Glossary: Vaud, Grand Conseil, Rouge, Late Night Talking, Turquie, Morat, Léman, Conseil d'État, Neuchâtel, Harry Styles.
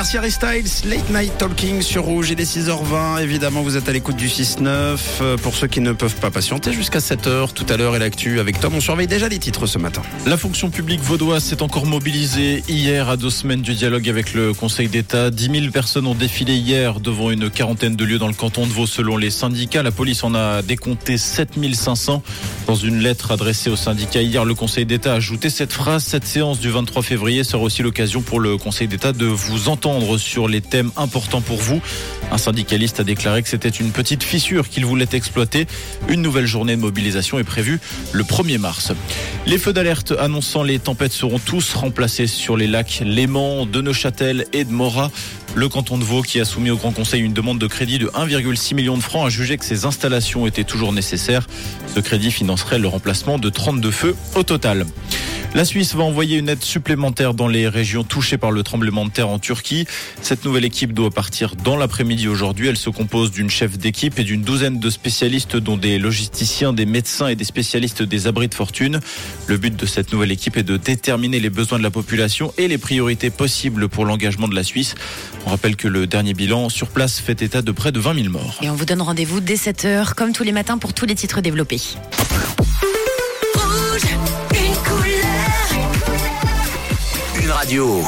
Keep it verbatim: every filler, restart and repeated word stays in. Merci Harry Styles, Late Night Talking sur Rouge, il est six heures vingt. Évidemment, vous êtes à l'écoute du six neuf. Pour ceux qui ne peuvent pas patienter jusqu'à sept heures, tout à l'heure et l'actu avec Tom, on surveille déjà les titres ce matin. La fonction publique vaudoise s'est encore mobilisée hier à deux semaines du dialogue avec le Conseil d'État. dix mille personnes ont défilé hier devant une quarantaine de lieux dans le canton de Vaud selon les syndicats. La police en a décompté sept mille cinq cents. Dans une lettre adressée aux syndicats hier, le Conseil d'État a ajouté cette phrase. Cette séance du vingt-trois février sera aussi l'occasion pour le Conseil d'État de vous entendre sur les thèmes importants pour vous. Un syndicaliste a déclaré que c'était une petite fissure qu'il voulait exploiter. Une nouvelle journée de mobilisation est prévue le premier mars. Les feux d'alerte annonçant les tempêtes seront tous remplacés sur les lacs Léman, de Neuchâtel et de Morat. Le canton de Vaud, qui a soumis au Grand Conseil une demande de crédit de un virgule six million de francs, a jugé que ces installations étaient toujours nécessaires. Ce crédit financerait le remplacement de trente-deux feux au total. La Suisse va envoyer une aide supplémentaire dans les régions touchées par le tremblement de terre en Turquie. Cette nouvelle équipe doit partir dans l'après-midi aujourd'hui. Elle se compose d'une chef d'équipe et d'une douzaine de spécialistes, dont des logisticiens, des médecins et des spécialistes des abris de fortune. Le but de cette nouvelle équipe est de déterminer les besoins de la population et les priorités possibles pour l'engagement de la Suisse. On rappelle que le dernier bilan sur place fait état de près de vingt mille morts. Et on vous donne rendez-vous dès sept heures, comme tous les matins, pour tous les titres développés. Rouge, une couleur. Une radio.